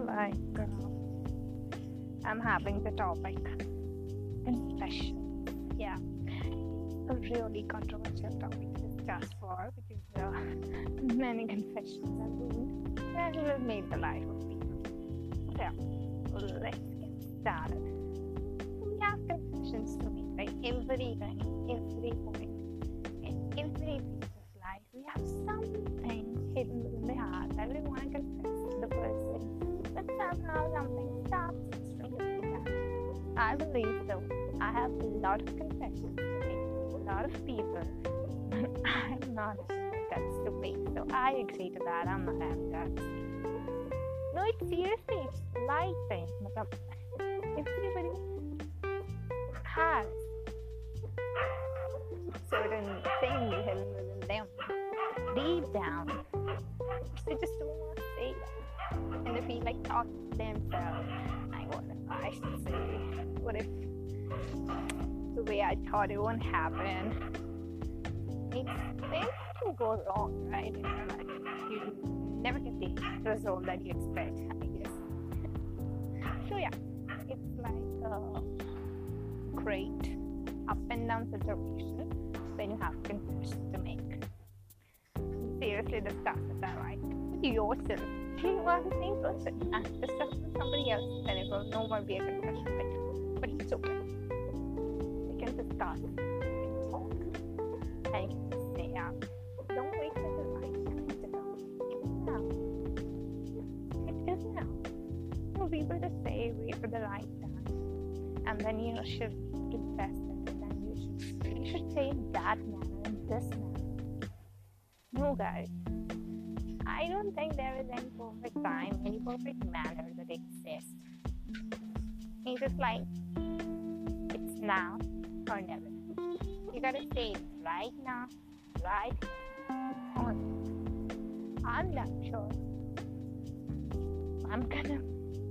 like I'm having the topic confessions. Yeah, a really controversial topic to discuss for, because many confessions have been that will have made the life of people. Yeah, let's get started. We have confessions to make, like every time, every point, in every piece of life, we have something hidden within the heart that we want to confess to the person, but somehow something stops us from doing that. I believe so. I have a lot of confessions to make, a lot of people, but I'm not guts to make, so I agree to that. I'm not having guts. No, it's seriously, it's light thing. Everybody has certain things hidden within them, deep down. They just don't want to say that, and they feel like talking to themselves. Like, what if I should say? What if the way I thought it won't happen? It's things to go wrong, right? You never get the result that you expect, I guess. So yeah, it's like a great up and down situation when you have confessions to make. Seriously, discuss it, alright? With yourself. You are the same person. And discuss with somebody else, then it will no more be a confession thing. But it's okay. You can discuss and talk. And you can say, don't wait for the right time to come. It's now. It is now. So people just say, wait for the right time. And then you should confess it. And then you should say in that manner, in this manner. No, guys, I don't think there is any perfect time, any perfect manner that exists. It's just like, it's now or never. You gotta say it right now, right on. I'm not sure. I'm gonna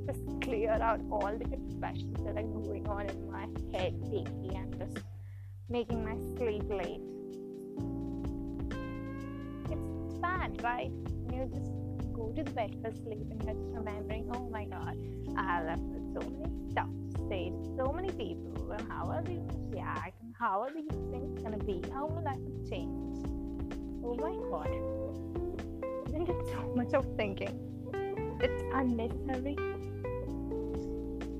just clear out all the confessions that are going on in my head lately and just making my sleep late. Bad, right? You just go to the bed for sleep and you're just remembering, oh my god, I left with so many stuff to say to so many people, and how are they going to react, and how are these things going to be, how will life change? Oh my god, isn't it so much of thinking? It's unnecessary.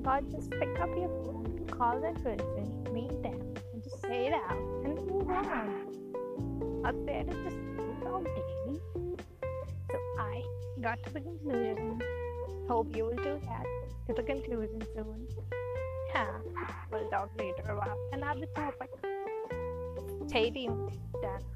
God, just pick up your phone, call that person, meet them, and just say it out and move on. Up there is just daily. So I got to the conclusion. Hope you will do that. To the conclusion soon. We'll talk later about another topic. Stay tuned.